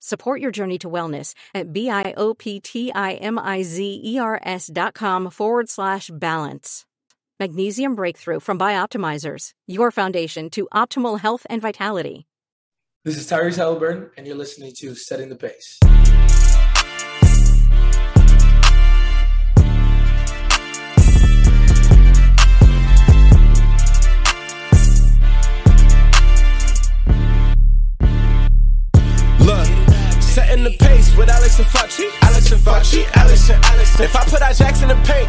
Support your journey to wellness at bioptimizers.com/balance. Magnesium Breakthrough from Bioptimizers, your foundation to optimal health and vitality. This is Tyrese Haliburton, and you're listening to Setting the Pace. Setting the pace with Alex and Fauci, Alex and Fauci, Alex and Alex. If I put our jacks in the paint,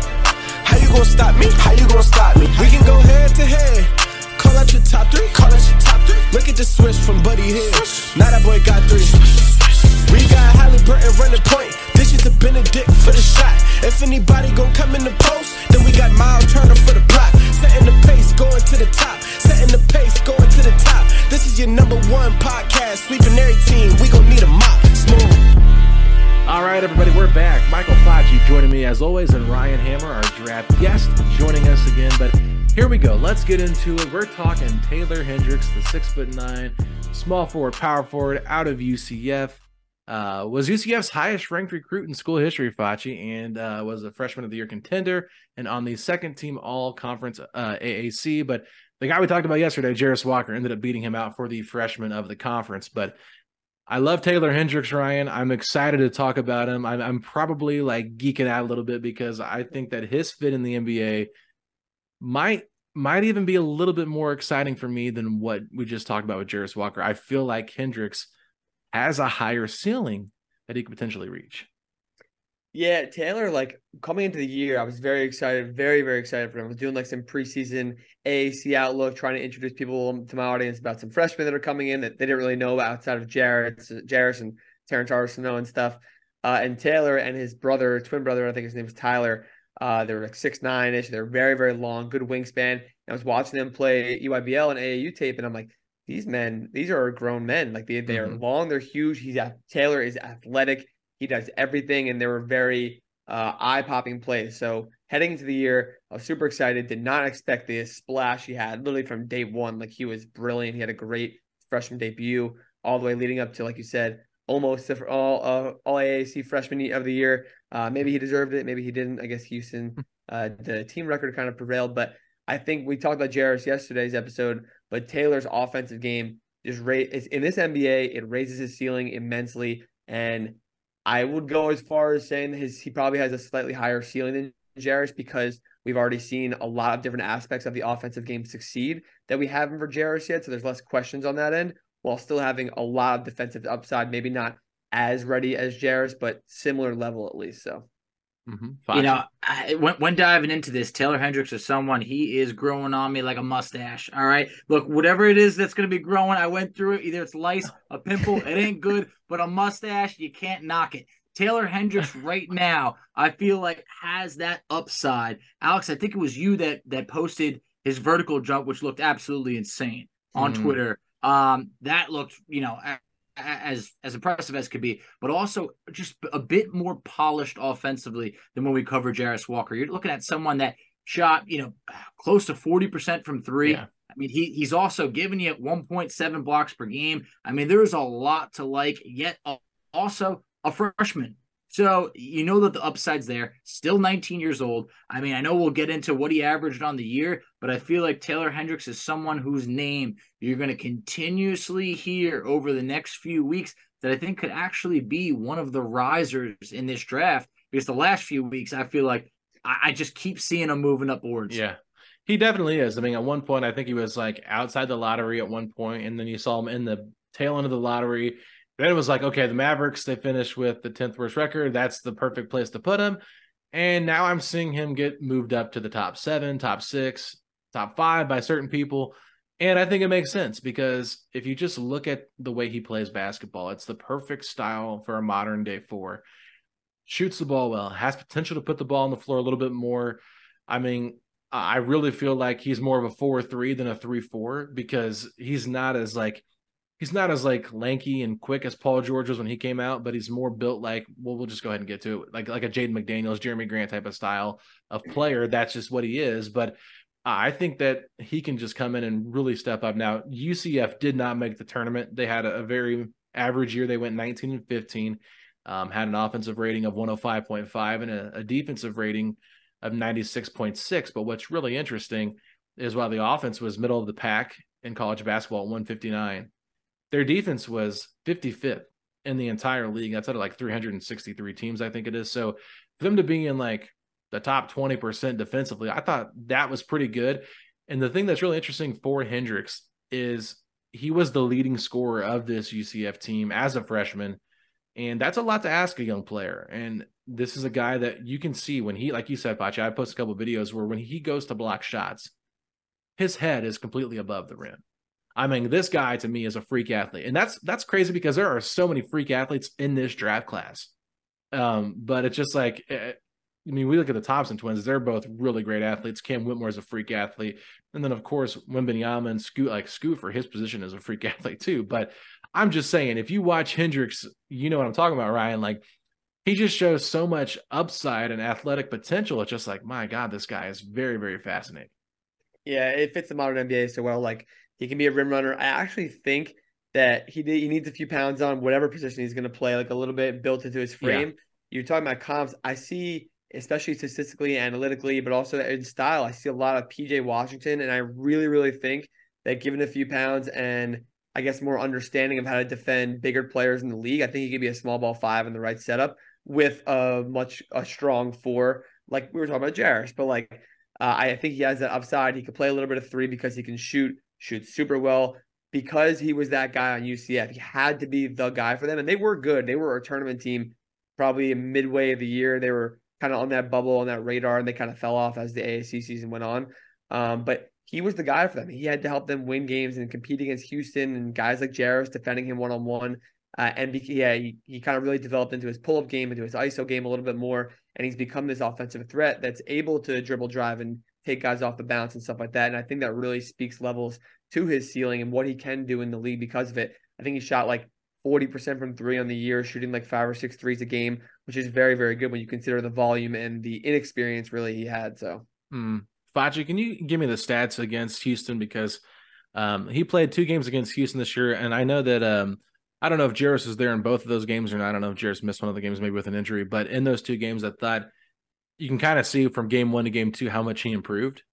how you gonna stop me? How you gonna stop me? We can go head to head. Call out your top three, call out your top three. Look at the switch from Buddy Hill. Now that boy got three. We got Haliburton run the point. This is the Benedict for the shot. If anybody gon' come in the post, then we got Miles Turner for the block. Setting the pace, going to the top. Setting the pace, going to the top. This is your number one podcast. Sweeping every team, we gon' need a mop. Smooth. All right, everybody, we're back. Mikal Bridges joining me as always, and Ryan Hammer, our draft guest, joining us again. But here we go. Let's get into it. We're talking Taylor Hendricks, the 6'9", small forward, power forward out of UCF. Was UCF's highest ranked recruit in school history, Fauci, and was a freshman of the year contender and on the second team all conference AAC. But the guy we talked about yesterday, Jarace Walker, ended up beating him out for the freshman of the conference. But I love Taylor Hendricks, Ryan. I'm excited to talk about him. I'm probably like geeking out a little bit because I think that his fit in the NBA might even be a little bit more exciting for me than what we just talked about with Jarace Walker. I feel like Hendricks has a higher ceiling that he could potentially reach. Yeah, Taylor, like coming into the year, I was very excited, very, very excited for him. I was doing like some preseason AAC outlook, trying to introduce people to my audience about some freshmen that are coming in that they didn't really know about outside of Jarace and Terrence Arsenault and stuff. And Taylor and his brother, twin brother, I think his name is Tyler. They were like 6'9"-ish. They're very, very long, good wingspan. And I was watching them play EYBL and AAU tape, and I'm like, these men, these are grown men. Like they are long, they're huge. Taylor is athletic. He does everything, and they were very eye-popping plays. So heading into the year, I was super excited. Did not expect the splash he had literally from day one. Like he was brilliant. He had a great freshman debut all the way leading up to, like you said, almost all AAC freshman of the year. Maybe he deserved it. Maybe he didn't. I guess Houston, the team record kind of prevailed. But I think we talked about Jarace yesterday's episode, but Taylor's offensive game just in this NBA, it raises his ceiling immensely. And I would go as far as saying he probably has a slightly higher ceiling than Jarace because we've already seen a lot of different aspects of the offensive game succeed that we haven't for Jarace yet. So there's less questions on that end, while still having a lot of defensive upside, maybe not as ready as Jarace, but similar level at least. So, you know, when diving into this, Taylor Hendricks is someone, he is growing on me like a mustache. All right. Look, whatever it is that's going to be growing, I went through it. Either it's lice, a pimple, it ain't good, but a mustache, you can't knock it. Taylor Hendricks right now, I feel like has that upside. Alex, I think it was you that posted his vertical jump, which looked absolutely insane on Twitter. That looked, you know, as impressive as could be, but also just a bit more polished offensively than when we covered Jarace Walker. You're looking at someone that shot, you know, close to 40% from three. Yeah. I mean, he's also giving you 1.7 blocks per game. I mean, there's a lot to like, yet also a freshman. So you know that the upside's there, still 19 years old. I mean, I know we'll get into what he averaged on the year, but I feel like Taylor Hendricks is someone whose name you're going to continuously hear over the next few weeks that I think could actually be one of the risers in this draft, because the last few weeks, I feel like I just keep seeing him moving upwards. Yeah, he definitely is. I mean, at one point, I think he was like outside the lottery at one point, and then you saw him in the tail end of the lottery. Then it was like, okay, the Mavericks, they finished with the 10th worst record. That's the perfect place to put him. And now I'm seeing him get moved up to the top 7, top 6, top 5 by certain people. And I think it makes sense because if you just look at the way he plays basketball, it's the perfect style for a modern day 4. Shoots the ball well, has potential to put the ball on the floor a little bit more. I mean, I really feel like he's more of a 4-3 than a 3-4 because he's not as lanky and quick as Paul George was when he came out, but he's more built like, well, we'll just go ahead and get to it. Like a Jaden McDaniels, Jeremy Grant type of style of player. That's just what he is. But I think that he can just come in and really step up. Now, UCF did not make the tournament. They had a very average year. They went 19-15, had an offensive rating of 105.5 and a defensive rating of 96.6. But what's really interesting is while the offense was middle of the pack in college basketball at 159, their defense was 55th in the entire league. That's out of like 363 teams, I think it is. So for them to be in like the top 20% defensively, I thought that was pretty good. And the thing that's really interesting for Hendricks is he was the leading scorer of this UCF team as a freshman. And that's a lot to ask a young player. And this is a guy that you can see when he, like you said, Pacha, I posted a couple of videos where when he goes to block shots, his head is completely above the rim. I mean, this guy to me is a freak athlete, and that's crazy because there are so many freak athletes in this draft class. But it's just like, I mean, we look at the Thompson twins; they're both really great athletes. Cam Whitmore is a freak athlete, and then of course Wembanyama and Scoot for his position is a freak athlete too. But I'm just saying, if you watch Hendricks, you know what I'm talking about, Ryan. Like he just shows so much upside and athletic potential. It's just like, my God, this guy is very, very fascinating. Yeah, it fits the modern NBA so well. Like. He can be a rim runner. I actually think that he needs a few pounds on whatever position he's going to play, like a little bit built into his frame. Yeah. You're talking about comps. I see, especially statistically, analytically, but also in style, I see a lot of PJ Washington, and I really, really think that given a few pounds and I guess more understanding of how to defend bigger players in the league, I think he could be a small ball 5 in the right setup with a strong 4, like we were talking about Jarace. But like I think he has that upside. He could play a little bit of 3 because he can shoots super well because he was that guy on UCF. He had to be the guy for them, and they were good. They were a tournament team probably midway of the year. They were kind of on that bubble, on that radar, and they kind of fell off as the AAC season went on. But he was the guy for them. He had to help them win games and compete against Houston and guys like Jarace defending him one-on-one. And he kind of really developed into his pull-up game, into his ISO game a little bit more, and he's become this offensive threat that's able to dribble drive and take guys off the bounce and stuff like that. And I think that really speaks levels to his ceiling and what he can do in the league because of it. I think he shot like 40% from three on the year, shooting like 5 or 6 threes a game, which is very, very good when you consider the volume and the inexperience really he had. So, Fachi, can you give me the stats against Houston? Because he played 2 games against Houston this year, and I know that I don't know if Jarace was there in both of those games, or I don't know if Jarace missed one of the games maybe with an injury, but in those 2 games, I thought you can kind of see from game 1 to game 2 how much he improved.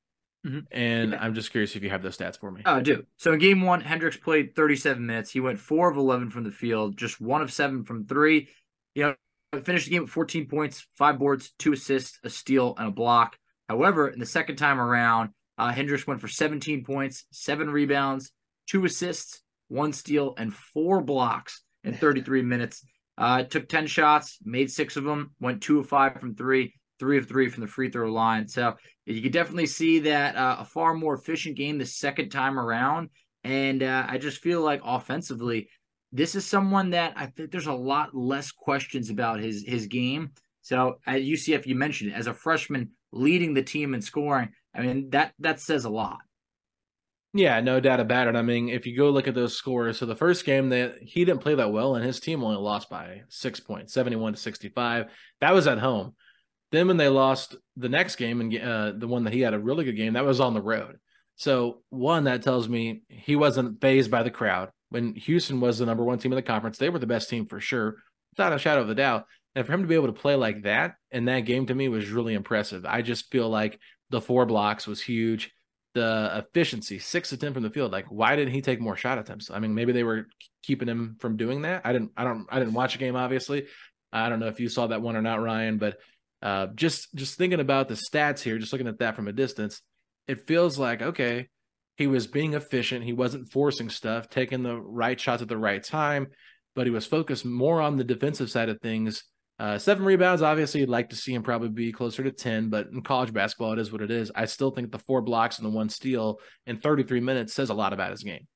And I'm just curious if you have those stats for me. I do. So in game 1, Hendricks played 37 minutes. He went 4 of 11 from the field, just 1 of 7 from 3. You know, finished the game with 14 points, 5 boards, 2 assists, a steal, and a block. However, in the second time around, Hendricks went for 17 points, 7 rebounds, 2 assists, 1 steal, and 4 blocks in 33 minutes. Took 10 shots, made 6 of them, went 2 of 5 from 3. 3 of 3 from the free throw line. So you can definitely see that a far more efficient game the second time around. And I just feel like offensively, this is someone that I think there's a lot less questions about his game. So at UCF, you mentioned it, as a freshman leading the team in scoring. I mean, that says a lot. Yeah, no doubt about it. I mean, if you go look at those scores, so the first game that he didn't play that well and his team only lost by 6 points, 71-65. That was at home. Then when they lost the next game and the one that he had a really good game, that was on the road. So one, that tells me he wasn't fazed by the crowd. When Houston was the number 1 team in the conference, they were the best team for sure, without a shadow of a doubt. And for him to be able to play like that in that game to me was really impressive. I just feel like the 4 blocks was huge. The efficiency, 6 of 10 from the field. Like, why didn't he take more shot attempts? I mean, maybe they were keeping him from doing that. I didn't watch the game, obviously. I don't know if you saw that one or not, Ryan, but just thinking about the stats here, just looking at that from a distance, it feels like, okay, he was being efficient. He wasn't forcing stuff, taking the right shots at the right time, but he was focused more on the defensive side of things. 7 rebounds, obviously you'd like to see him probably be closer to 10, but in college basketball, it is what it is. I still think the 4 blocks and the 1 steal in 33 minutes says a lot about his game.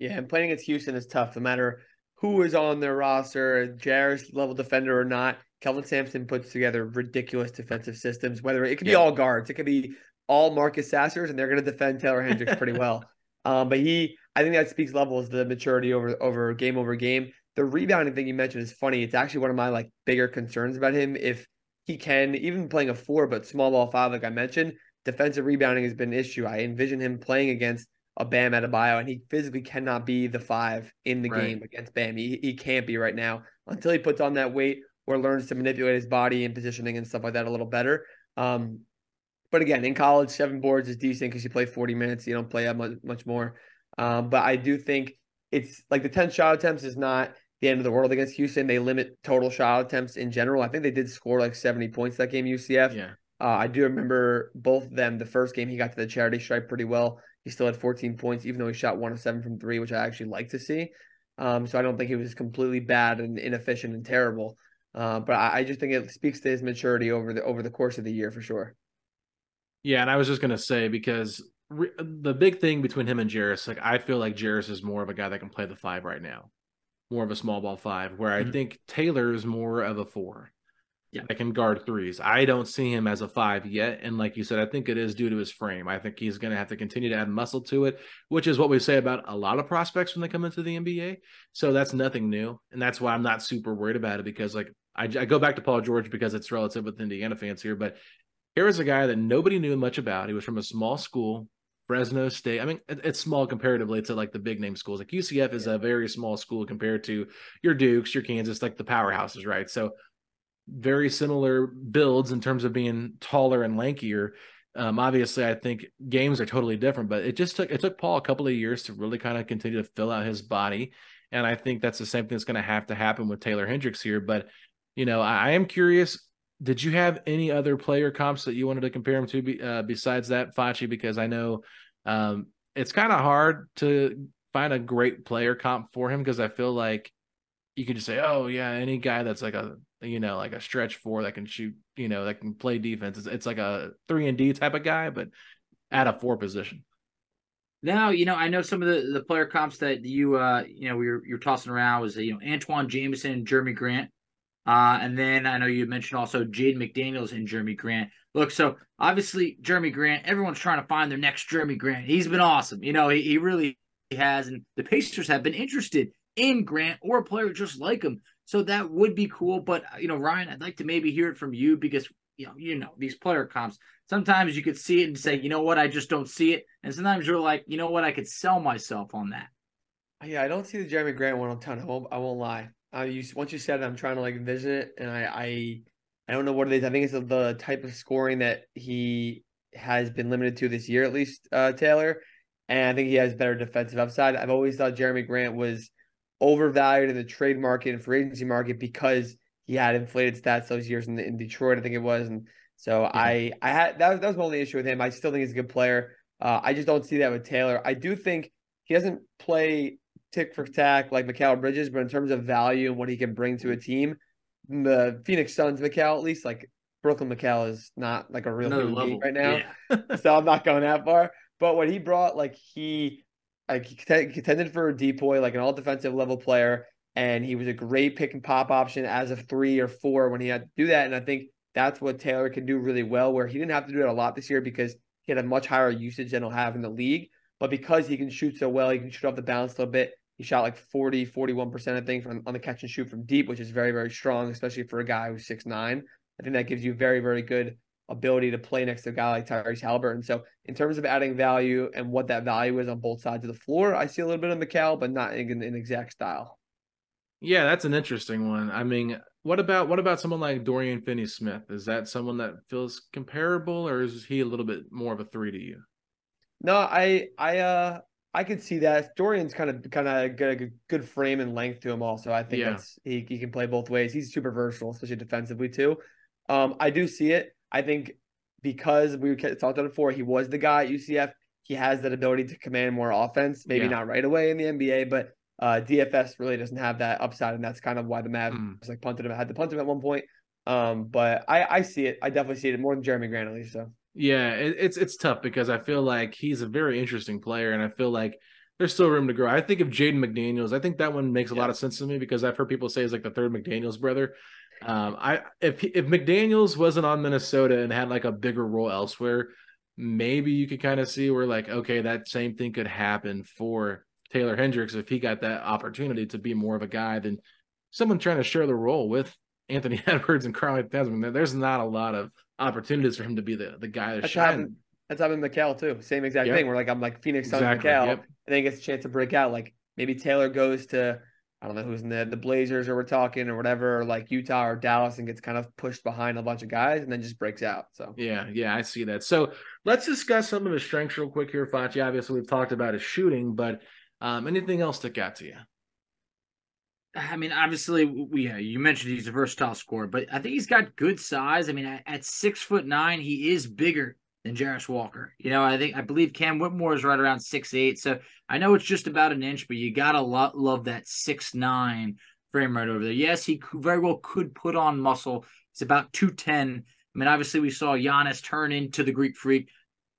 Yeah, and playing against Houston is tough. No matter who is on their roster, Jarace level defender or not, Kelvin Sampson puts together ridiculous defensive systems, whether it could be all guards, it could be all Marcus Sassers, and they're going to defend Taylor Hendricks pretty well. I think that speaks levels to the maturity over game. The rebounding thing you mentioned is funny. It's actually one of my like bigger concerns about him. If he can, even playing a 4, but small ball 5, like I mentioned, defensive rebounding has been an issue. I envision him playing against a Bam Adebayo, and he physically cannot be the 5 in the game against Bam. He can't be right now until he puts on that weight or learns to manipulate his body and positioning and stuff like that a little better. But again, in college, 7 boards is decent because you play 40 minutes. You don't play that much more. But I do think it's like the 10 shot attempts is not the end of the world against Houston. They limit total shot attempts in general. I think they did score like 70 points that game, UCF. Yeah. I do remember both of them. The first game, he got to the charity stripe pretty well. He still had 14 points, even though he shot 1 of 7 from 3, which I actually like to see. So I don't think he was completely bad and inefficient and terrible. But I just think it speaks to his maturity over the course of the year for sure. Yeah, and I was just going to say, because the big thing between him and Jarace, like I feel like Jarace is more of a guy that can play the 5 right now, more of a small ball 5, where I think Taylor is more of a 4 that can guard 3s. I don't see him as a 5 yet, and like you said, I think it is due to his frame. I think he's going to have to continue to add muscle to it, which is what we say about a lot of prospects when they come into the NBA. So that's nothing new, and that's why I'm not super worried about it, because like I go back to Paul George because it's relative with Indiana fans here, but here is a guy that nobody knew much about. He was from a small school, Fresno State. I mean, it's small comparatively to like the big name schools. Like UCF is a very small school compared to your Dukes, your Kansas, like the powerhouses, right? So very similar builds in terms of being taller and lankier. Obviously, I think games are totally different, but it took Paul a couple of years to really kind of continue to fill out his body. And I think that's the same thing that's going to have to happen with Taylor Hendricks here. But you know, I am curious, did you have any other player comps that you wanted to compare him to besides that, Fachi? Because I know it's kind of hard to find a great player comp for him, because I feel like you can just say, oh, yeah, any guy that's like a, you know, like a stretch 4 that can shoot, you know, that can play defense. It's like a 3 and D type of guy, but at a 4 position. No, you know, I know some of the player comps that you, you know, you're tossing around was, you know, Antoine Jameson and Jeremy Grant. And then I know you mentioned also Jaden McDaniels and Jeremy Grant. Look, so obviously Jeremy Grant, everyone's trying to find their next Jeremy Grant. He's been awesome. You know, he really has. And the Pacers have been interested in Grant or a player just like him. So that would be cool. But, you know, Ryan, I'd like to maybe hear it from you because, you know, these player comps, sometimes you could see it and say, you know what, I just don't see it. And sometimes you're like, you know what, I could sell myself on that. Yeah, I don't see the Jeremy Grant one on ton. I won't lie. Once you said it, I'm trying to like envision it, and I don't know what it is. I think it's the type of scoring that he has been limited to this year, at least Taylor. And I think he has better defensive upside. I've always thought Jeremy Grant was overvalued in the trade market and free agency market because he had inflated stats those years in Detroit, I think it was. And so yeah. That was my only issue with him. I still think he's a good player. I just don't see that with Taylor. I do think he doesn't play tick for tack like Mikal Bridges, but in terms of value and what he can bring to a team, the Phoenix Suns Mikal, at least, like Brooklyn Mikal is not like a real human being right now. Yeah. So I'm not going that far. But what he brought, like he contended for a DPOY, like an all-defensive level player, and he was a great pick-and-pop option as a 3 or 4 when he had to do that. And I think that's what Taylor can do really well, where he didn't have to do it a lot this year because he had a much higher usage than he'll have in the league. But because he can shoot so well, he can shoot off the bounce a little bit. He shot like 41%, I think, on the catch and shoot from deep, which is very, very strong, especially for a guy who's 6'9". I think that gives you very, very good ability to play next to a guy like Tyrese Haliburton. So in terms of adding value and what that value is on both sides of the floor, I see a little bit of Mikal, but not in exact style. Yeah, that's an interesting one. I mean, what about someone like Dorian Finney-Smith? Is that someone that feels comparable, or is he a little bit more of a three to you? No, I could see that. Dorian's kind of got a good frame and length to him also. I think he can play both ways. He's super versatile, especially defensively too. I do see it. I think because we talked about it before, he was the guy at UCF. He has that ability to command more offense, maybe not right away in the NBA, but DFS really doesn't have that upside, and that's kind of why the Mavs had to punt him at one point. But I see it. I definitely see it more than Jeremy Grant, at least. So yeah, it's tough because I feel like he's a very interesting player, and I feel like there's still room to grow. I think of Jaden McDaniels. I think that one makes a lot of sense to me because I've heard people say he's like the third McDaniels brother. If McDaniels wasn't on Minnesota and had like a bigger role elsewhere, maybe you could kind of see where like, okay, that same thing could happen for Taylor Hendricks if he got that opportunity to be more of a guy than someone trying to share the role with Anthony Edwards and Karl Anthony. There's not a lot of opportunities for him to be the guy that's shining. That's happened with Mikal too. Same exact thing. We're like, I'm like Phoenix Suns Mikal, and then he gets a chance to break out. Like maybe Taylor goes to, I don't know who's in the Blazers or we're talking or whatever, or like Utah or Dallas, and gets kind of pushed behind a bunch of guys and then just breaks out. So yeah, I see that. So let's discuss some of his strengths real quick here, Fachi. Obviously, we've talked about his shooting, but anything else that got to you? I mean, obviously, you mentioned he's a versatile scorer, but I think he's got good size. I mean, at 6'9", he is bigger than Jarace Walker. You know, I believe Cam Whitmore is right around 6'8". So I know it's just about an inch, but you got to love that 6'9" frame right over there. Yes, he very well could put on muscle. It's about 210. I mean, obviously, we saw Giannis turn into the Greek freak.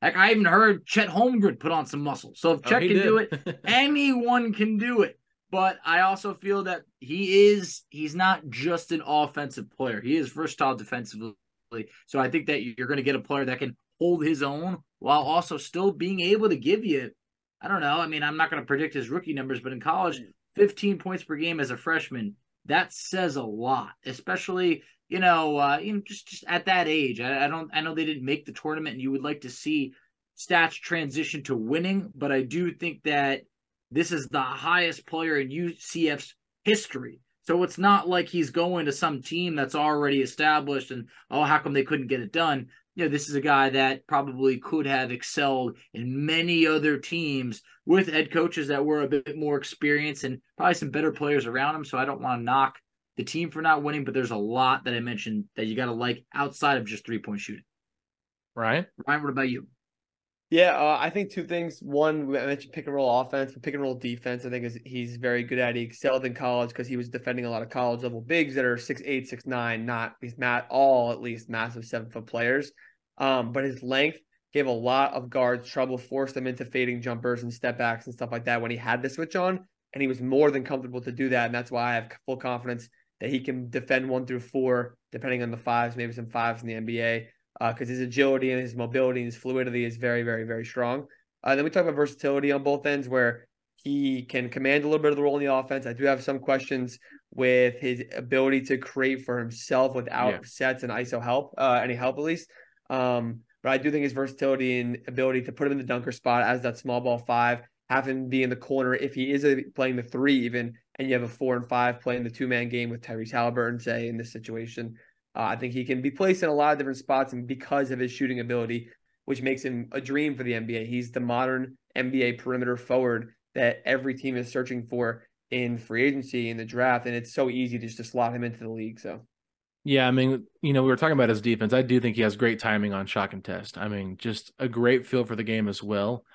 Like, I even heard Chet Holmgren put on some muscle. So if Chet can do it, anyone can do it. But I also feel that he's not just an offensive player. He is versatile defensively. So I think that you're going to get a player that can hold his own while also still being able to give you, I don't know. I mean, I'm not going to predict his rookie numbers, but in college, 15 points per game as a freshman, that says a lot, especially, just at that age. I know they didn't make the tournament, and you would like to see stats transition to winning, but I do think that this is the highest player in UCF's history. So it's not like he's going to some team that's already established and, oh, how come they couldn't get it done? You know, this is a guy that probably could have excelled in many other teams with head coaches that were a bit more experienced and probably some better players around him. So I don't want to knock the team for not winning, but there's a lot that I mentioned that you got to like outside of just three-point shooting. Right. Ryan, what about you? Yeah, I think two things. One, I mentioned pick and roll offense, but pick and roll defense, I think he's very good at. He excelled in college because he was defending a lot of college level bigs that are 6'8", 6'9", not at least massive 7-foot players. But his length, gave a lot of guards trouble, forced them into fading jumpers and step backs and stuff like that when he had the switch on, and he was more than comfortable to do that. And that's why I have full confidence that he can defend 1 through 4, depending on the fives, maybe some fives in the NBA, because his agility and his mobility and his fluidity is very, very, very strong. Then we talk about versatility on both ends, where he can command a little bit of the role in the offense. I do have some questions with his ability to create for himself without sets and ISO help, any help at least. But I do think his versatility and ability to put him in the dunker spot as that small ball five, have him be in the corner if he is playing the three even, and you have a 4 and 5 playing the two-man game with Tyrese Haliburton, say, in this situation. I think he can be placed in a lot of different spots, and because of his shooting ability, which makes him a dream for the NBA. He's the modern NBA perimeter forward that every team is searching for in free agency, in the draft, and it's so easy to just to slot him into the league. So, yeah, I mean, you know, we were talking about his defense. I do think he has great timing on shot contest. I mean, just a great feel for the game as well,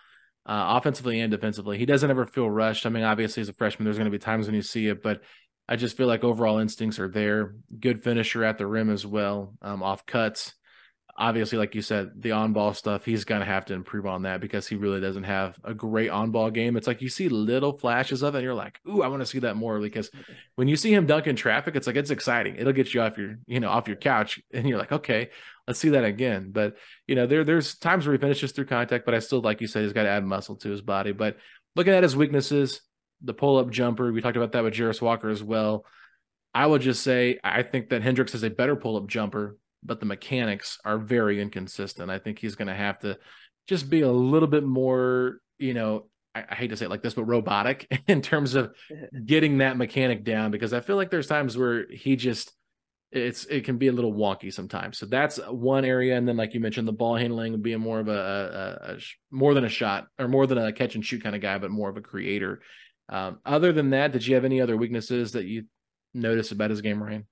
offensively and defensively. He doesn't ever feel rushed. I mean, obviously, as a freshman, there's going to be times when you see it, but I just feel like overall instincts are there. Good finisher at the rim as well, off cuts. Obviously, like you said, the on-ball stuff, he's going to have to improve on that because he really doesn't have a great on-ball game. It's like you see little flashes of it, and you're like, ooh, I want to see that more, because when you see him dunk in traffic, it's like, it's exciting. It'll get you off your, you know, off your couch, and you're like, okay, let's see that again. But, you know, there's times where he finishes through contact, but I still, like you said, he's got to add muscle to his body. But looking at his weaknesses, the pull-up jumper, we talked about that with Jarace Walker as well. I would just say I think that Hendricks is a better pull-up jumper, but the mechanics are very inconsistent. I think he's going to have to just be a little bit more, you know, I hate to say it like this, but robotic in terms of getting that mechanic down, because I feel like there's times where he just, it can be a little wonky sometimes. So that's one area. And then, like you mentioned, the ball handling being more of a more than a shot or more than a catch and shoot kind of guy, but more of a creator. Other than that, did you have any other weaknesses that you noticed about his game, Ryan?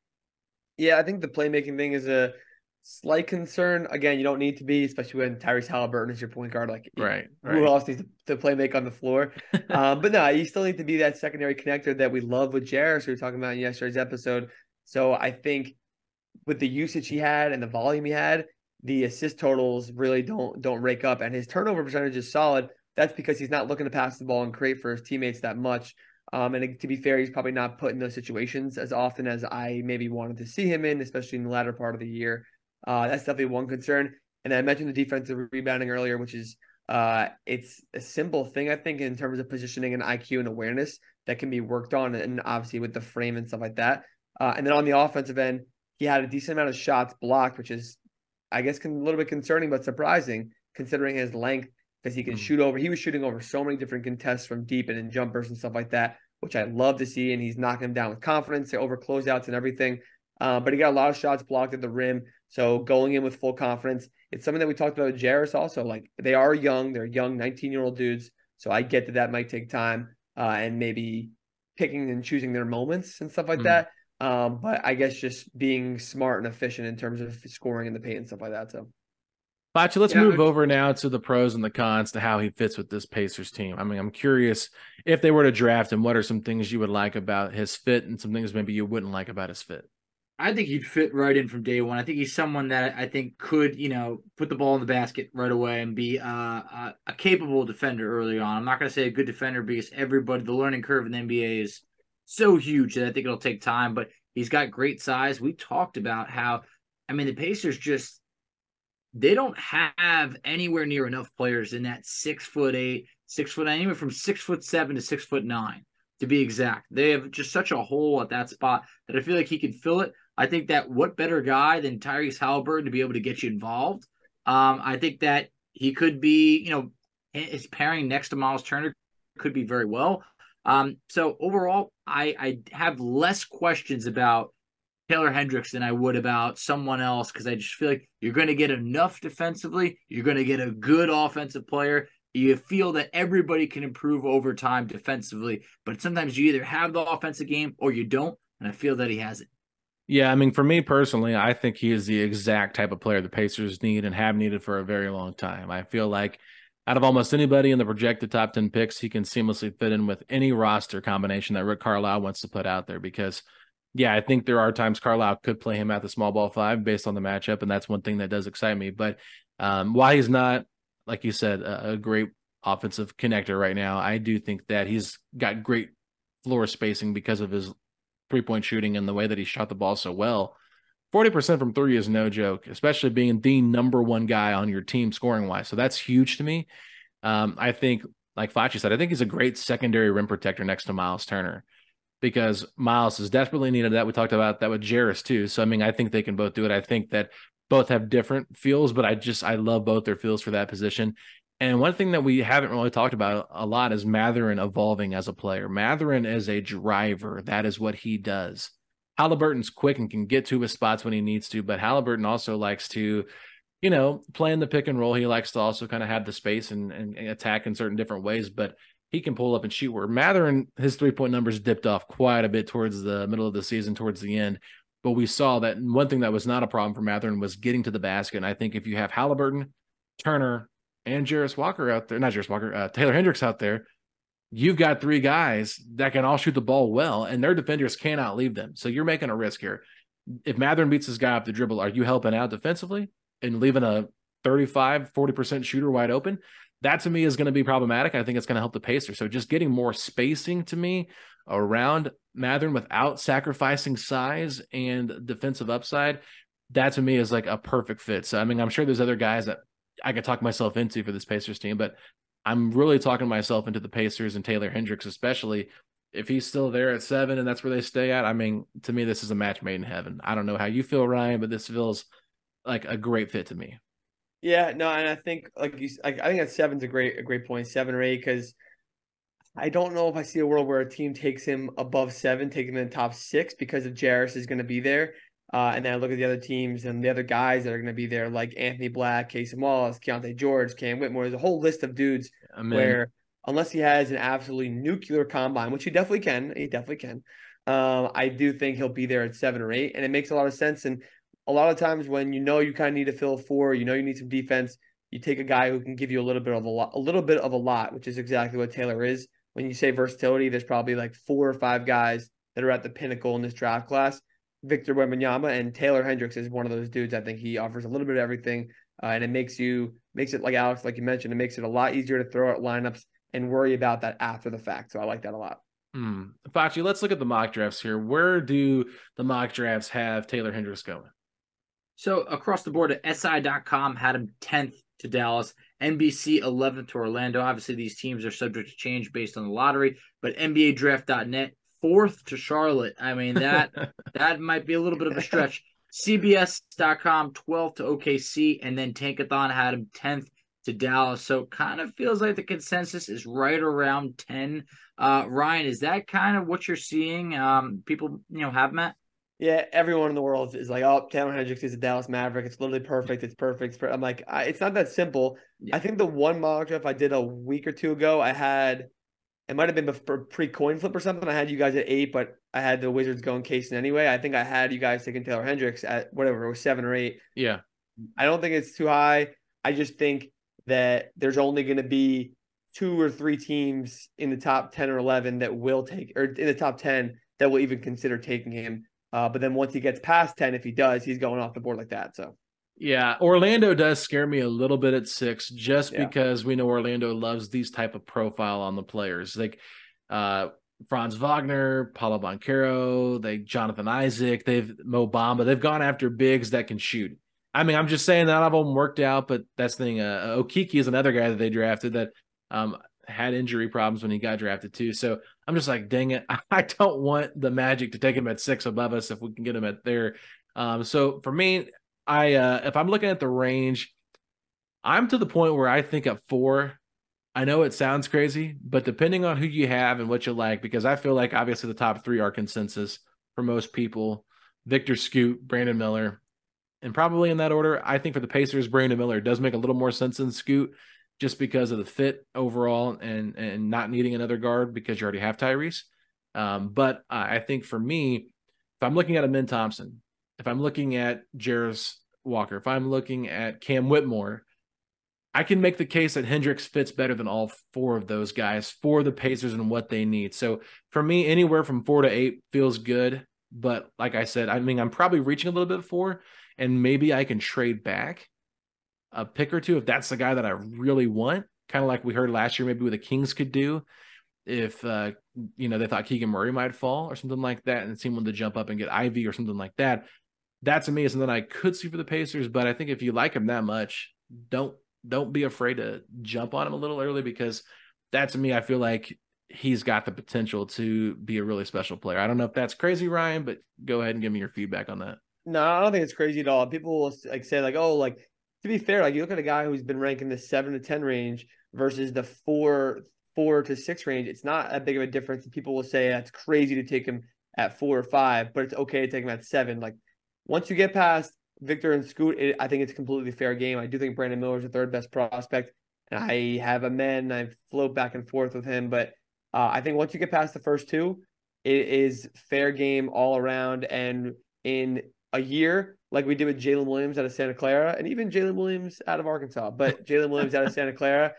Yeah, I think the playmaking thing is a slight concern. Again, you don't need to be, especially when Tyrese Haliburton is your point guard. Like, right. Who else needs to play make on the floor? But no, you still need to be that secondary connector that we love with Jarace, we were talking about in yesterday's episode. So I think with the usage he had and the volume he had, the assist totals really don't rake up, and his turnover percentage is solid. That's because he's not looking to pass the ball and create for his teammates that much. And to be fair, he's probably not put in those situations as often as I maybe wanted to see him in, especially in the latter part of the year. That's definitely one concern. And I mentioned the defensive rebounding earlier, which is it's a simple thing, I think, in terms of positioning and IQ and awareness that can be worked on, and obviously with the frame and stuff like that. And then on the offensive end, he had a decent amount of shots blocked, which is, I guess, a little bit concerning but surprising considering his length. Because he can shoot over. He was shooting over so many different contests from deep and in jumpers and stuff like that, which I love to see. And he's knocking them down with confidence over closeouts and everything. But he got a lot of shots blocked at the rim. So going in with full confidence, it's something that we talked about with Jarace also. Like, they are young. They're young 19-year-old dudes. So I get that might take time and maybe picking and choosing their moments and stuff like that. But I guess just being smart and efficient in terms of scoring in the paint and stuff like that. So. Bacha, let's move over now to the pros and the cons to how he fits with this Pacers team. I mean, I'm curious if they were to draft him, what are some things you would like about his fit and some things maybe you wouldn't like about his fit? I think he'd fit right in from day one. I think he's someone that I think could, you know, put the ball in the basket right away and be a capable defender early on. I'm not going to say a good defender because everybody, the learning curve in the NBA is so huge that I think it'll take time, but he's got great size. We talked about how, I mean, the Pacers just, they don't have anywhere near enough players in that 6'8", 6'9", anywhere from 6'7" to 6'9", to be exact. They have just such a hole at that spot that I feel like he can fill it. I think that what better guy than Tyrese Haliburton to be able to get you involved? I think that he could be, you know, his pairing next to Miles Turner could be very well. So overall, I have less questions about Taylor Hendricks than I would about someone else, because I just feel like you're going to get enough defensively. You're going to get a good offensive player. You feel that everybody can improve over time defensively, but sometimes you either have the offensive game or you don't, and I feel that he has it. Yeah, I mean, for me personally, I think he is the exact type of player the Pacers need and have needed for a very long time. I feel like out of almost anybody in the projected top 10 picks, he can seamlessly fit in with any roster combination that Rick Carlisle wants to put out there, because yeah, I think there are times Carlisle could play him at the small ball five based on the matchup, and that's one thing that does excite me. But while he's not like you said, a great offensive connector right now. I do think that he's got great floor spacing because of his three-point shooting and the way that he shot the ball so well. 40% from three is no joke, especially being the number one guy on your team scoring-wise. So that's huge to me. I think, like Fachi said, I think he's a great secondary rim protector next to Miles Turner, because Miles is desperately needed. That we talked about that with Jarace too. So, I mean, I think they can both do it. I think that both have different feels, but I love both their feels for that position. And one thing that we haven't really talked about a lot is Mathurin evolving as a player. Mathurin is a driver. That is what he does. Halliburton's quick and can get to his spots when he needs to, but Haliburton also likes to, you know, play in the pick and roll. He likes to also kind of have the space and attack in certain different ways, but he can pull up and shoot, where Mathurin, his three-point numbers dipped off quite a bit towards the middle of the season, towards the end. But we saw that one thing that was not a problem for Mathurin was getting to the basket. And I think if you have Haliburton, Turner, and Taylor Hendricks out there, you've got three guys that can all shoot the ball well, and their defenders cannot leave them. So you're making a risk here. If Mathurin beats this guy up the dribble, are you helping out defensively and leaving a 35-40% shooter wide open? That, to me, is going to be problematic. I think it's going to help the Pacers. So just getting more spacing, to me, around Mathurin without sacrificing size and defensive upside, that, to me, is like a perfect fit. So, I mean, I'm sure there's other guys that I could talk myself into for this Pacers team, but I'm really talking myself into the Pacers and Taylor Hendricks, especially if he's still there at 7 and that's where they stay at. I mean, to me, this is a match made in heaven. I don't know how you feel, Ryan, but this feels like a great fit to me. Yeah, no, and I think I think that 7's a great point, 7 or 8, because I don't know if I see a world where a team takes him above 7, takes him in the top 6, because if Jarace is going to be there, and then I look at the other teams and the other guys that are going to be there, like Anthony Black, Casey Wallace, Keontae George, Cam Whitmore. There's a whole list of dudes where, unless he has an absolutely nuclear combine, which he definitely can. I do think he'll be there at 7 or 8, and it makes a lot of sense. And a lot of times when you kind of need to fill 4, you need some defense, you take a guy who can give you a little bit of a lot, which is exactly what Taylor is. When you say versatility, there's probably like 4 or 5 guys that are at the pinnacle in this draft class. Victor Wembanyama and Taylor Hendricks is one of those dudes. I think he offers a little bit of everything, and it makes it, like Alex, like you mentioned, it makes it a lot easier to throw out lineups and worry about that after the fact. So I like that a lot. Fachi, let's look at the mock drafts here. Where do the mock drafts have Taylor Hendricks going? So across the board at SI.com had him 10th to Dallas, NBC 11th to Orlando. Obviously, these teams are subject to change based on the lottery, but NBA Draft.net 4th to Charlotte. I mean, that might be a little bit of a stretch. CBS.com 12th to OKC, and then Tankathon had him 10th to Dallas. So it kind of feels like the consensus is right around 10. Ryan, is that kind of what you're seeing? People, have Matt? Yeah, everyone in the world is like, oh, Taylor Hendricks is a Dallas Maverick. It's literally perfect. I'm like, it's not that simple. Yeah. I think the one mock draft I did a week or two ago, I had, it might have been pre-coin flip or something. I had you guys at 8, but I had the Wizards going Kaysen anyway. I think I had you guys taking Taylor Hendricks at whatever, it was 7 or 8. Yeah. I don't think it's too high. I just think that there's only going to be 2 or 3 teams in the top 10 or 11 that will take, or in the top 10 that will even consider taking him. But then once he gets past 10, if he does, he's going off the board like that. So, yeah, Orlando does scare me a little bit at 6, because we know Orlando loves these type of profile on the players, like Franz Wagner, Paolo Banchero, Jonathan Isaac, Mo Bamba. They've gone after bigs that can shoot. I mean, I'm just saying that none of them worked out, but that's the thing. Okiki is another guy that they drafted that had injury problems when he got drafted too. So I'm just like, dang it. I don't want the Magic to take him at 6 above us if we can get him at there. So for me, I if I'm looking at the range, I'm to the point where I think at 4, I know it sounds crazy, but depending on who you have and what you like, because I feel like obviously the top 3 are consensus for most people, Victor, Scoot, Brandon Miller, and probably in that order. I think for the Pacers, Brandon Miller does make a little more sense than Scoot, just because of the fit overall and not needing another guard because you already have Tyrese. But I think for me, if I'm looking at Amen Thompson, if I'm looking at Jarace Walker, if I'm looking at Cam Whitmore, I can make the case that Hendricks fits better than all 4 of those guys for the Pacers and what they need. So for me, anywhere from 4 to 8 feels good. But like I said, I mean, I'm probably reaching a little bit 4, and maybe I can trade back. a pick or two if that's the guy that I really want, kind of like we heard last year, maybe what the Kings could do if, they thought Keegan Murray might fall or something like that and someone to jump up and get Ivy or something like that. That to me is something I could see for the Pacers, but I think if you like him that much, don't be afraid to jump on him a little early, because that to me, I feel like he's got the potential to be a really special player. I don't know if that's crazy, Ryan, but go ahead and give me your feedback on that. No, I don't think it's crazy at all. People will say, to be fair, you look at a guy who's been ranked in the 7 to 10 range versus the four to six range. It's not that big of a difference. People will say that's crazy to take him at 4 or 5, but it's okay to take him at 7. Once you get past Victor and Scoot, I think it's a completely fair game. I do think Brandon Miller is the third best prospect, and I have Amen. I float back and forth with him, but I think once you get past the first two, it is fair game all around. And in a year, like we did with Jalen Williams out of Santa Clara, and even Jalen Williams out of Arkansas, but Jalen Williams out of Santa Clara,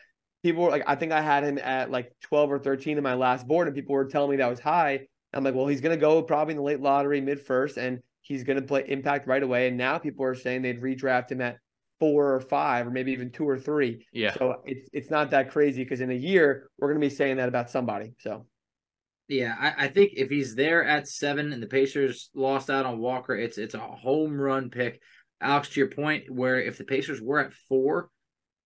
people were I think I had him at 12 or 13 in my last board, and people were telling me that was high. I'm like, well, he's going to go probably in the late lottery, mid first, and he's going to play impact right away. And now people are saying they'd redraft him at 4 or 5, or maybe even 2 or 3. Yeah. So it's not that crazy, because in a year we're going to be saying that about somebody. So yeah, I think if he's there at 7 and the Pacers lost out on Walker, it's a home run pick. Alex, to your point, where if the Pacers were at 4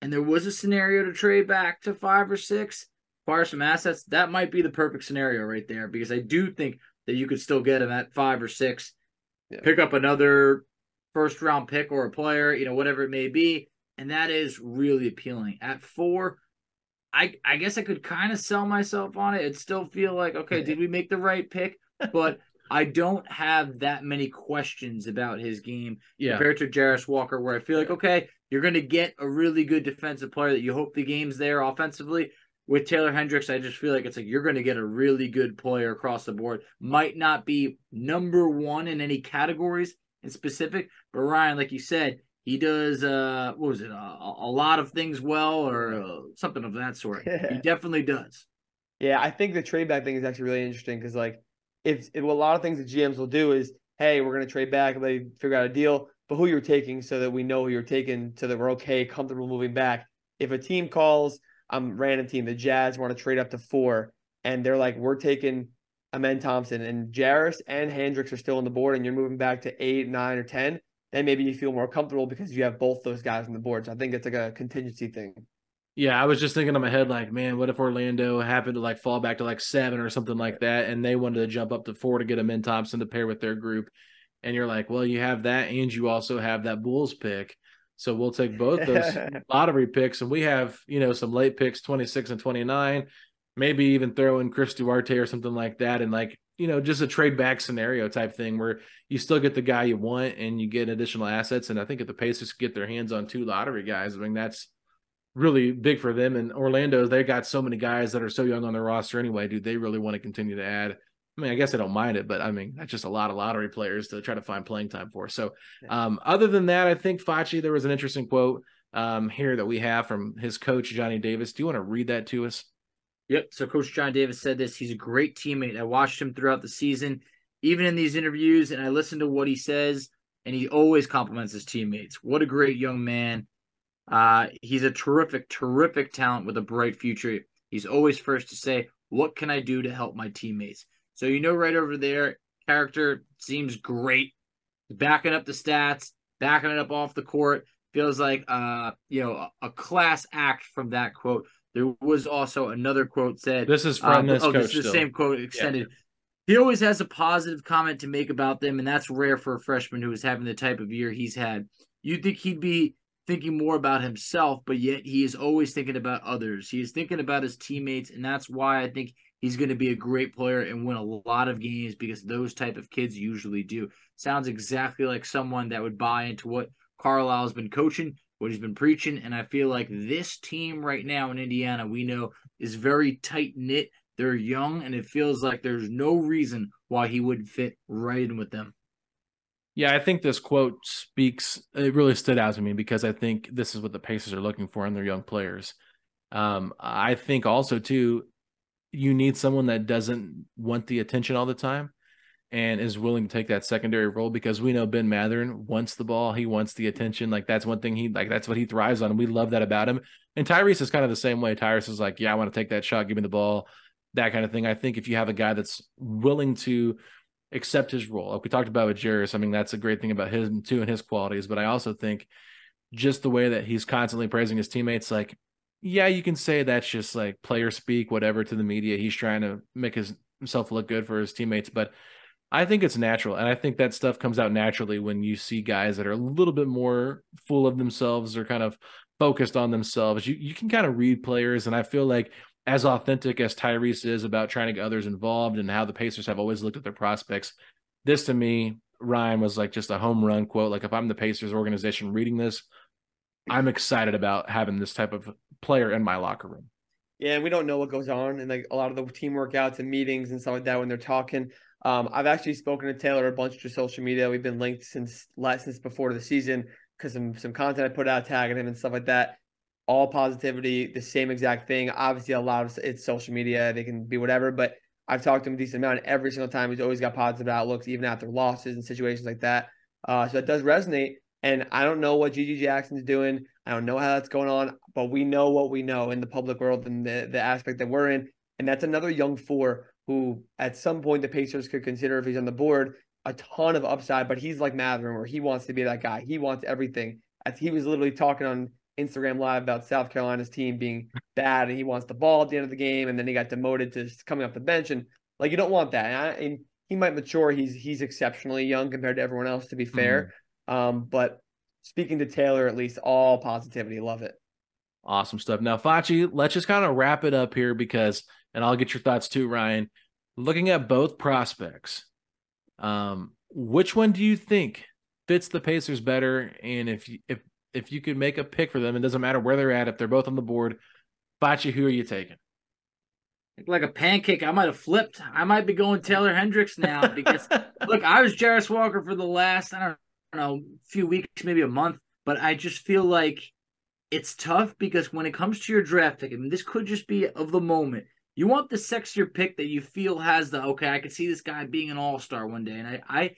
and there was a scenario to trade back to 5 or 6, acquire some assets, that might be the perfect scenario right there, because I do think that you could still get him at 5 or 6, pick up another first round pick or a player, whatever it may be. And that is really appealing. At 4, I guess I could kind of sell myself on it. It'd still feel like, okay, did we make the right pick? But I don't have that many questions about his game compared to Jarace Walker, where I feel like, okay, you're going to get a really good defensive player that you hope the game's there offensively. With Taylor Hendricks, I just feel like it's you're going to get a really good player across the board. Might not be number 1 in any categories in specific, but Ryan, like you said, he does, a lot of things well, or something of that sort. Yeah. He definitely does. Yeah, I think the trade back thing is actually really interesting, because, if a lot of things the GMs will do is, hey, we're going to trade back and they figure out a deal, but who you're taking, so that we know who you're taking, so that we're okay, comfortable moving back. If a team calls, random team, the Jazz want to trade up to 4, and they're like, we're taking Amen Thompson, and Jarace and Hendricks are still on the board, and you're moving back to 8, 9, or 10. Then maybe you feel more comfortable because you have both those guys on the board. So I think it's a contingency thing. Yeah, I was just thinking in my head, man, what if Orlando happened to fall back to 7 or something like that, and they wanted to jump up to 4 to get Amen Thompson to pair with their group. And you're well, you have that, and you also have that Bulls pick. So we'll take both those lottery picks, and we have, some late picks, 26 and 29, maybe even throw in Chris Duarte or something like that. And just a trade back scenario type thing where you still get the guy you want and you get additional assets. And I think if the Pacers get their hands on 2 lottery guys, that's really big for them. And Orlando, they got so many guys that are so young on their roster anyway. Do they really want to continue to add? I mean, I guess I don't mind it, but that's just a lot of lottery players to try to find playing time for. So other than that, I think Fachi, there was an interesting quote here that we have from his coach, Johnny Davis. Do you want to read that to us? Yep. So Coach John Davis said this. He's a great teammate. I watched him throughout the season, even in these interviews, and I listen to what he says, and he always compliments his teammates. What a great young man. He's a terrific, terrific talent with a bright future. He's always first to say, what can I do to help my teammates? So, right over there, character seems great. Backing up the stats, backing it up off the court. Feels like, a class act from that quote. There was also another quote said. This is from this coach. This is the same quote extended. Yeah. He always has a positive comment to make about them, and that's rare for a freshman who is having the type of year he's had. You'd think he'd be thinking more about himself, but yet he is always thinking about others. He is thinking about his teammates, and that's why I think he's going to be a great player and win a lot of games, because those type of kids usually do. Sounds exactly like someone that would buy into what Carlisle's been coaching, what he's been preaching, and I feel like this team right now in Indiana, we know, is very tight-knit. They're young, and it feels like there's no reason why he wouldn't fit right in with them. Yeah, I think this quote it really stood out to me, because I think this is what the Pacers are looking for in their young players. I think also, too, you need someone that doesn't want the attention all the time. and is willing to take that secondary role, because we know Ben Mathurin wants the ball. He wants the attention. Like, that's one thing that's what he thrives on. We love that about him. And Tyrese is kind of the same way. Tyrese is like, yeah, I want to take that shot, give me the ball, that kind of thing. I think if you have a guy that's willing to accept his role, like we talked about with Jarace, I mean, that's a great thing about him too and his qualities. But I also think just the way that he's constantly praising his teammates, like, yeah, you can say that's just like player speak, whatever, to the media. He's trying to make himself look good for his teammates, but I think it's natural. And I think that stuff comes out naturally when you see guys that are a little bit more full of themselves or kind of focused on themselves. You can kind of read players. And I feel like as authentic as Tyrese is about trying to get others involved and how the Pacers have always looked at their prospects, this to me, Ryan, was like just a home run quote. Like, if I'm the Pacers organization reading this, I'm excited about having this type of player in my locker room. Yeah, and we don't know what goes on in like a lot of the team workouts and meetings and stuff like that when they're talking. I've actually spoken to Taylor a bunch through social media. We've been linked since before the season because some content I put out tagging him and stuff like that. All positivity, the same exact thing. Obviously, a lot of it's social media. They can be whatever, but I've talked to him a decent amount. And every single time, he's always got positive outlooks, even after losses and situations like that. So it does resonate. And I don't know what Gigi Jackson's doing. I don't know how that's going on, but we know what we know in the public world and the aspect that we're in. And that's another young four who at some point the Pacers could consider, if he's on the board, a ton of upside, but he's like Mathurin, where he wants to be that guy. He wants everything. As he was literally talking on Instagram Live about South Carolina's team being bad, and he wants the ball at the end of the game, and then he got demoted to coming off the bench, and like, you don't want that. And he might mature. He's exceptionally young compared to everyone else, to be fair. Mm-hmm. But speaking to Taylor, at least, all positivity. Love it. Awesome stuff. Now, Fachi, let's just kind of wrap it up here because, and I'll get your thoughts too, Ryan. Looking at both prospects, which one do you think fits the Pacers better? And if you could make a pick for them, it doesn't matter where they're at, if they're both on the board, Fachi, who are you taking? Like a pancake, I might have flipped. I might be going Taylor Hendricks now because, look, I was Jarace Walker for the last, I don't know, few weeks, maybe a month, but I just feel like it's tough because when it comes to your draft pick, I mean, this could just be of the moment. You want the sexier pick that you feel has the, okay, I could see this guy being an all-star one day. And I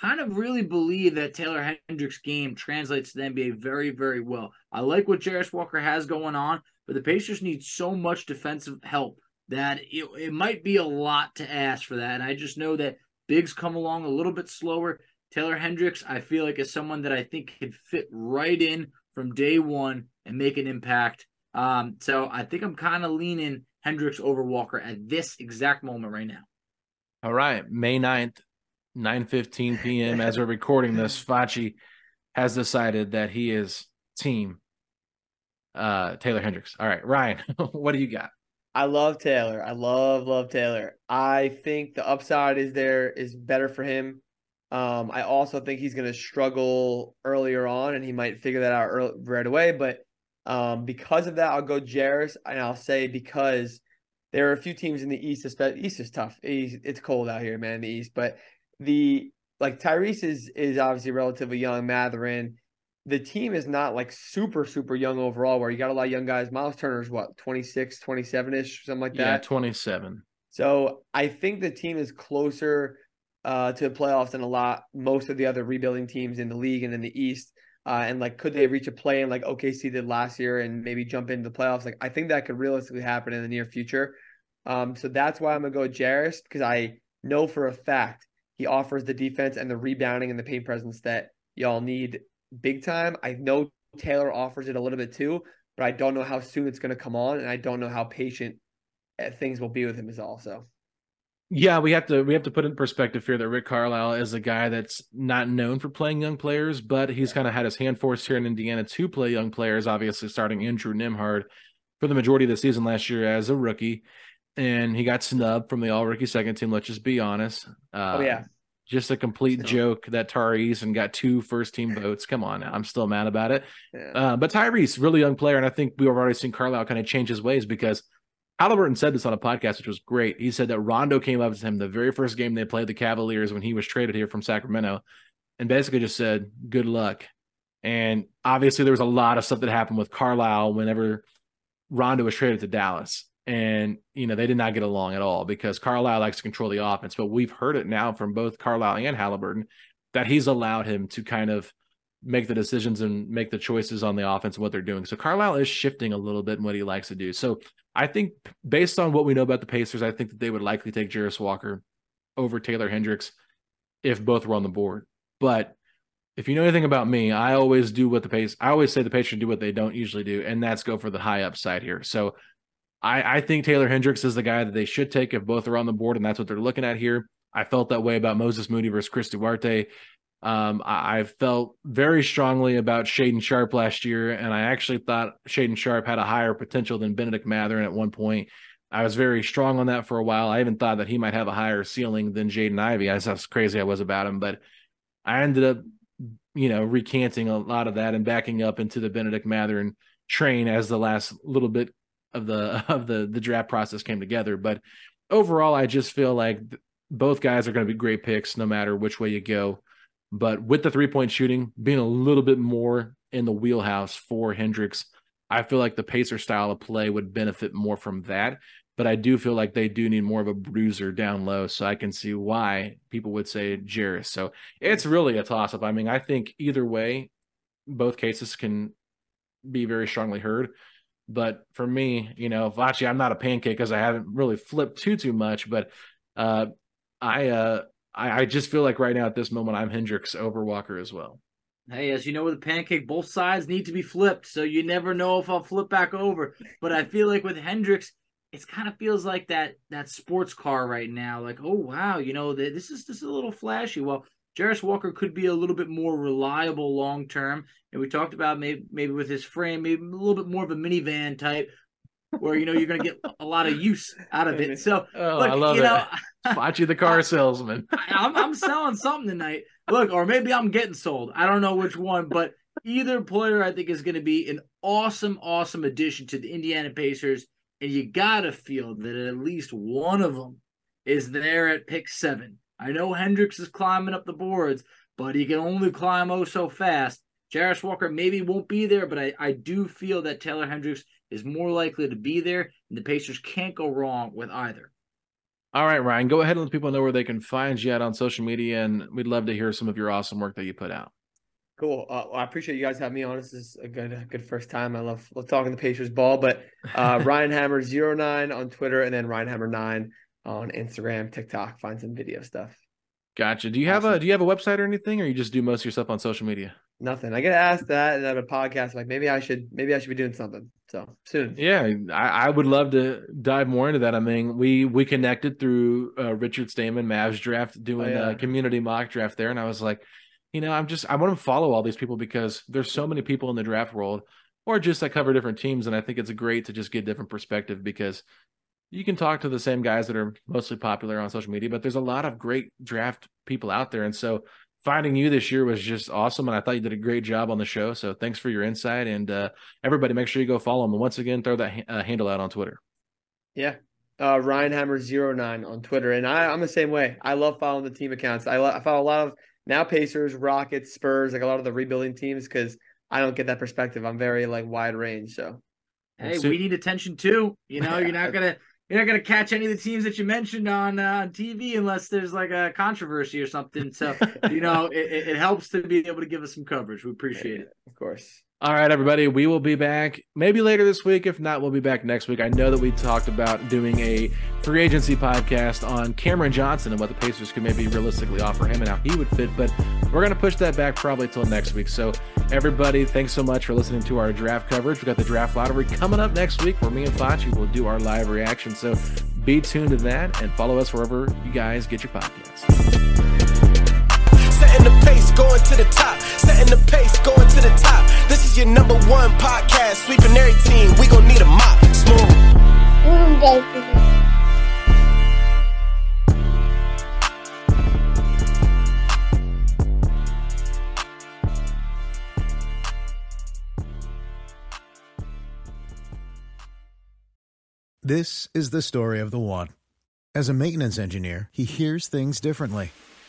kind of really believe that Taylor Hendricks' game translates to the NBA very, very well. I like what Jarace Walker has going on, but the Pacers need so much defensive help that it might be a lot to ask for that. And I just know that bigs come along a little bit slower. Taylor Hendricks, I feel like, is someone that I think could fit right in from day one and make an impact. So I think I'm kind of leaning Hendricks over Walker at this exact moment right now. All right. May 9th, 9:15 p.m. as we're recording this, Fachi has decided that he is team Taylor Hendricks. All right, Ryan, what do you got? I love Taylor. I love Taylor. I think the upside is better for him. I also think he's going to struggle earlier on, and he might figure that out right away. But because of that, I'll go Jarace, and I'll say because there are a few teams in the East. Especially, East is tough. It's cold out here, man, in the East. But Tyrese is obviously relatively young. Mathurin, the team is not like super, super young overall, where you got a lot of young guys. Miles Turner's what, 26, 27-ish, something like that? Yeah, 27. So I think the team is closer to the playoffs and most of the other rebuilding teams in the league and in the East. And like, could they reach a play in like OKC did last year and maybe jump into the playoffs? Like, I think that could realistically happen in the near future. So that's why I'm going to go Jarace, because I know for a fact he offers the defense and the rebounding and the paint presence that y'all need big time. I know Taylor offers it a little bit too, but I don't know how soon it's going to come on. And I don't know how patient things will be with him is also. Yeah, we have to put in perspective here that Rick Carlisle is a guy that's not known for playing young players, but he's kind of had his hand forced here in Indiana to play young players, obviously starting Andrew Nembhard for the majority of the season last year as a rookie, and he got snubbed from the all-rookie second team, let's just be honest. Just a complete joke that Tyrese and got 2 first-team votes. Come on now, I'm still mad about it. Yeah. But Tyrese, really young player, and I think we've already seen Carlisle kind of change his ways because – Haliburton said this on a podcast, which was great. He said that Rondo came up to him the very first game they played the Cavaliers when he was traded here from Sacramento and basically just said, good luck. And obviously there was a lot of stuff that happened with Carlisle whenever Rondo was traded to Dallas. And, you know, they did not get along at all because Carlisle likes to control the offense. But we've heard it now from both Carlisle and Haliburton that he's allowed him to kind of make the decisions and make the choices on the offense, what they're doing. So Carlisle is shifting a little bit in what he likes to do. So I think based on what we know about the Pacers, I think that they would likely take Jarace Walker over Taylor Hendricks if both were on the board. But if you know anything about me, I always do what the Pacers, I always say the Pacers do what they don't usually do, and that's go for the high upside here. So I think Taylor Hendricks is the guy that they should take if both are on the board, and that's what they're looking at here. I felt that way about Moses Moody versus Chris Duarte. I felt very strongly about Shaedon Sharpe last year, and I actually thought Shaedon Sharpe had a higher potential than Benedict Mathurin at one point. I was very strong on that for a while. I even thought that he might have a higher ceiling than Jaden Ivey. That's how crazy I was about him, but I ended up, you know, recanting a lot of that and backing up into the Benedict Mathurin train as the last little bit of the draft process came together. But overall, I just feel like both guys are going to be great picks no matter which way you go. But with the three-point shooting being a little bit more in the wheelhouse for Hendricks, I feel like the Pacer style of play would benefit more from that. But I do feel like they do need more of a bruiser down low, so I can see why people would say Jarace. So it's really a toss-up. I mean, I think either way, both cases can be very strongly heard. But for me, you know, Vachi, I'm not a pancake because I haven't really flipped too much. But I just feel like right now at this moment, I'm Hendricks over Walker as well. Hey, as you know, with a pancake, both sides need to be flipped. So you never know if I'll flip back over. But I feel like with Hendricks, it kind of feels like that sports car right now. Like, oh, wow, you know, this is a little flashy. Well, Jarace Walker could be a little bit more reliable long-term. And we talked about maybe with his frame, maybe a little bit more of a minivan type, where, you know, you're going to get a lot of use out of it. So, look, I love you know, it. Watch you the car salesman. I'm selling something tonight. Look, or maybe I'm getting sold. I don't know which one, but either player I think is going to be an awesome, awesome addition to the Indiana Pacers. And you got to feel that at least one of them is there at pick 7. I know Hendricks is climbing up the boards, but he can only climb so fast. Jarace Walker maybe won't be there, but I do feel that Taylor Hendricks is more likely to be there, and the Pacers can't go wrong with either. All right, Ryan, go ahead and let people know where they can find you at on social media, and we'd love to hear some of your awesome work that you put out. Cool. I appreciate you guys having me on. This is a good first time. I love talking the Pacers ball, but Ryan Hammer 09 on Twitter, and then Ryan Hammer 9 on Instagram, TikTok. Find some video stuff. Gotcha. Do you have a website or anything, or you just do most of your stuff on social media? Nothing. I get asked that, and I have a podcast. I'm like, maybe I should be doing something. So soon. Yeah, I would love to dive more into that. I mean, we connected through Richard Stamen, Mavs Draft, doing a community mock draft there, and I was like, you know, I want to follow all these people because there's so many people in the draft world, or just I cover different teams, and I think it's great to just get different perspective because you can talk to the same guys that are mostly popular on social media, but there's a lot of great draft people out there. And so finding you this year was just awesome. And I thought you did a great job on the show. So thanks for your insight, and everybody make sure you go follow him. And once again, throw that handle out on Twitter. Yeah. Ryan Hammer 09 on Twitter. And I'm the same way. I love following the team accounts. I follow a lot of now Pacers, Rockets, Spurs, like a lot of the rebuilding teams, because I don't get that perspective. I'm very like wide range. So, hey, we need attention too. You know, you're not going to, you're not going to catch any of the teams that you mentioned on TV unless there's like a controversy or something. So, you know, it helps to be able to give us some coverage. We appreciate it. Of course. All right, everybody. We will be back maybe later this week. If not, we'll be back next week. I know that we talked about doing a free agency podcast on Cameron Johnson and what the Pacers could maybe realistically offer him and how he would fit. But we're going to push that back probably till next week. So, everybody, thanks so much for listening to our draft coverage. We've got the draft lottery coming up next week where me and Fachi will do our live reaction. So be tuned to that and follow us wherever you guys get your podcasts. Setting the pace, going to the top. Setting the pace, going to the top. This is your #1 podcast. Sweeping every team. We gonna need a mop. Smooth. This is the story of the one. As a maintenance engineer, he hears things differently.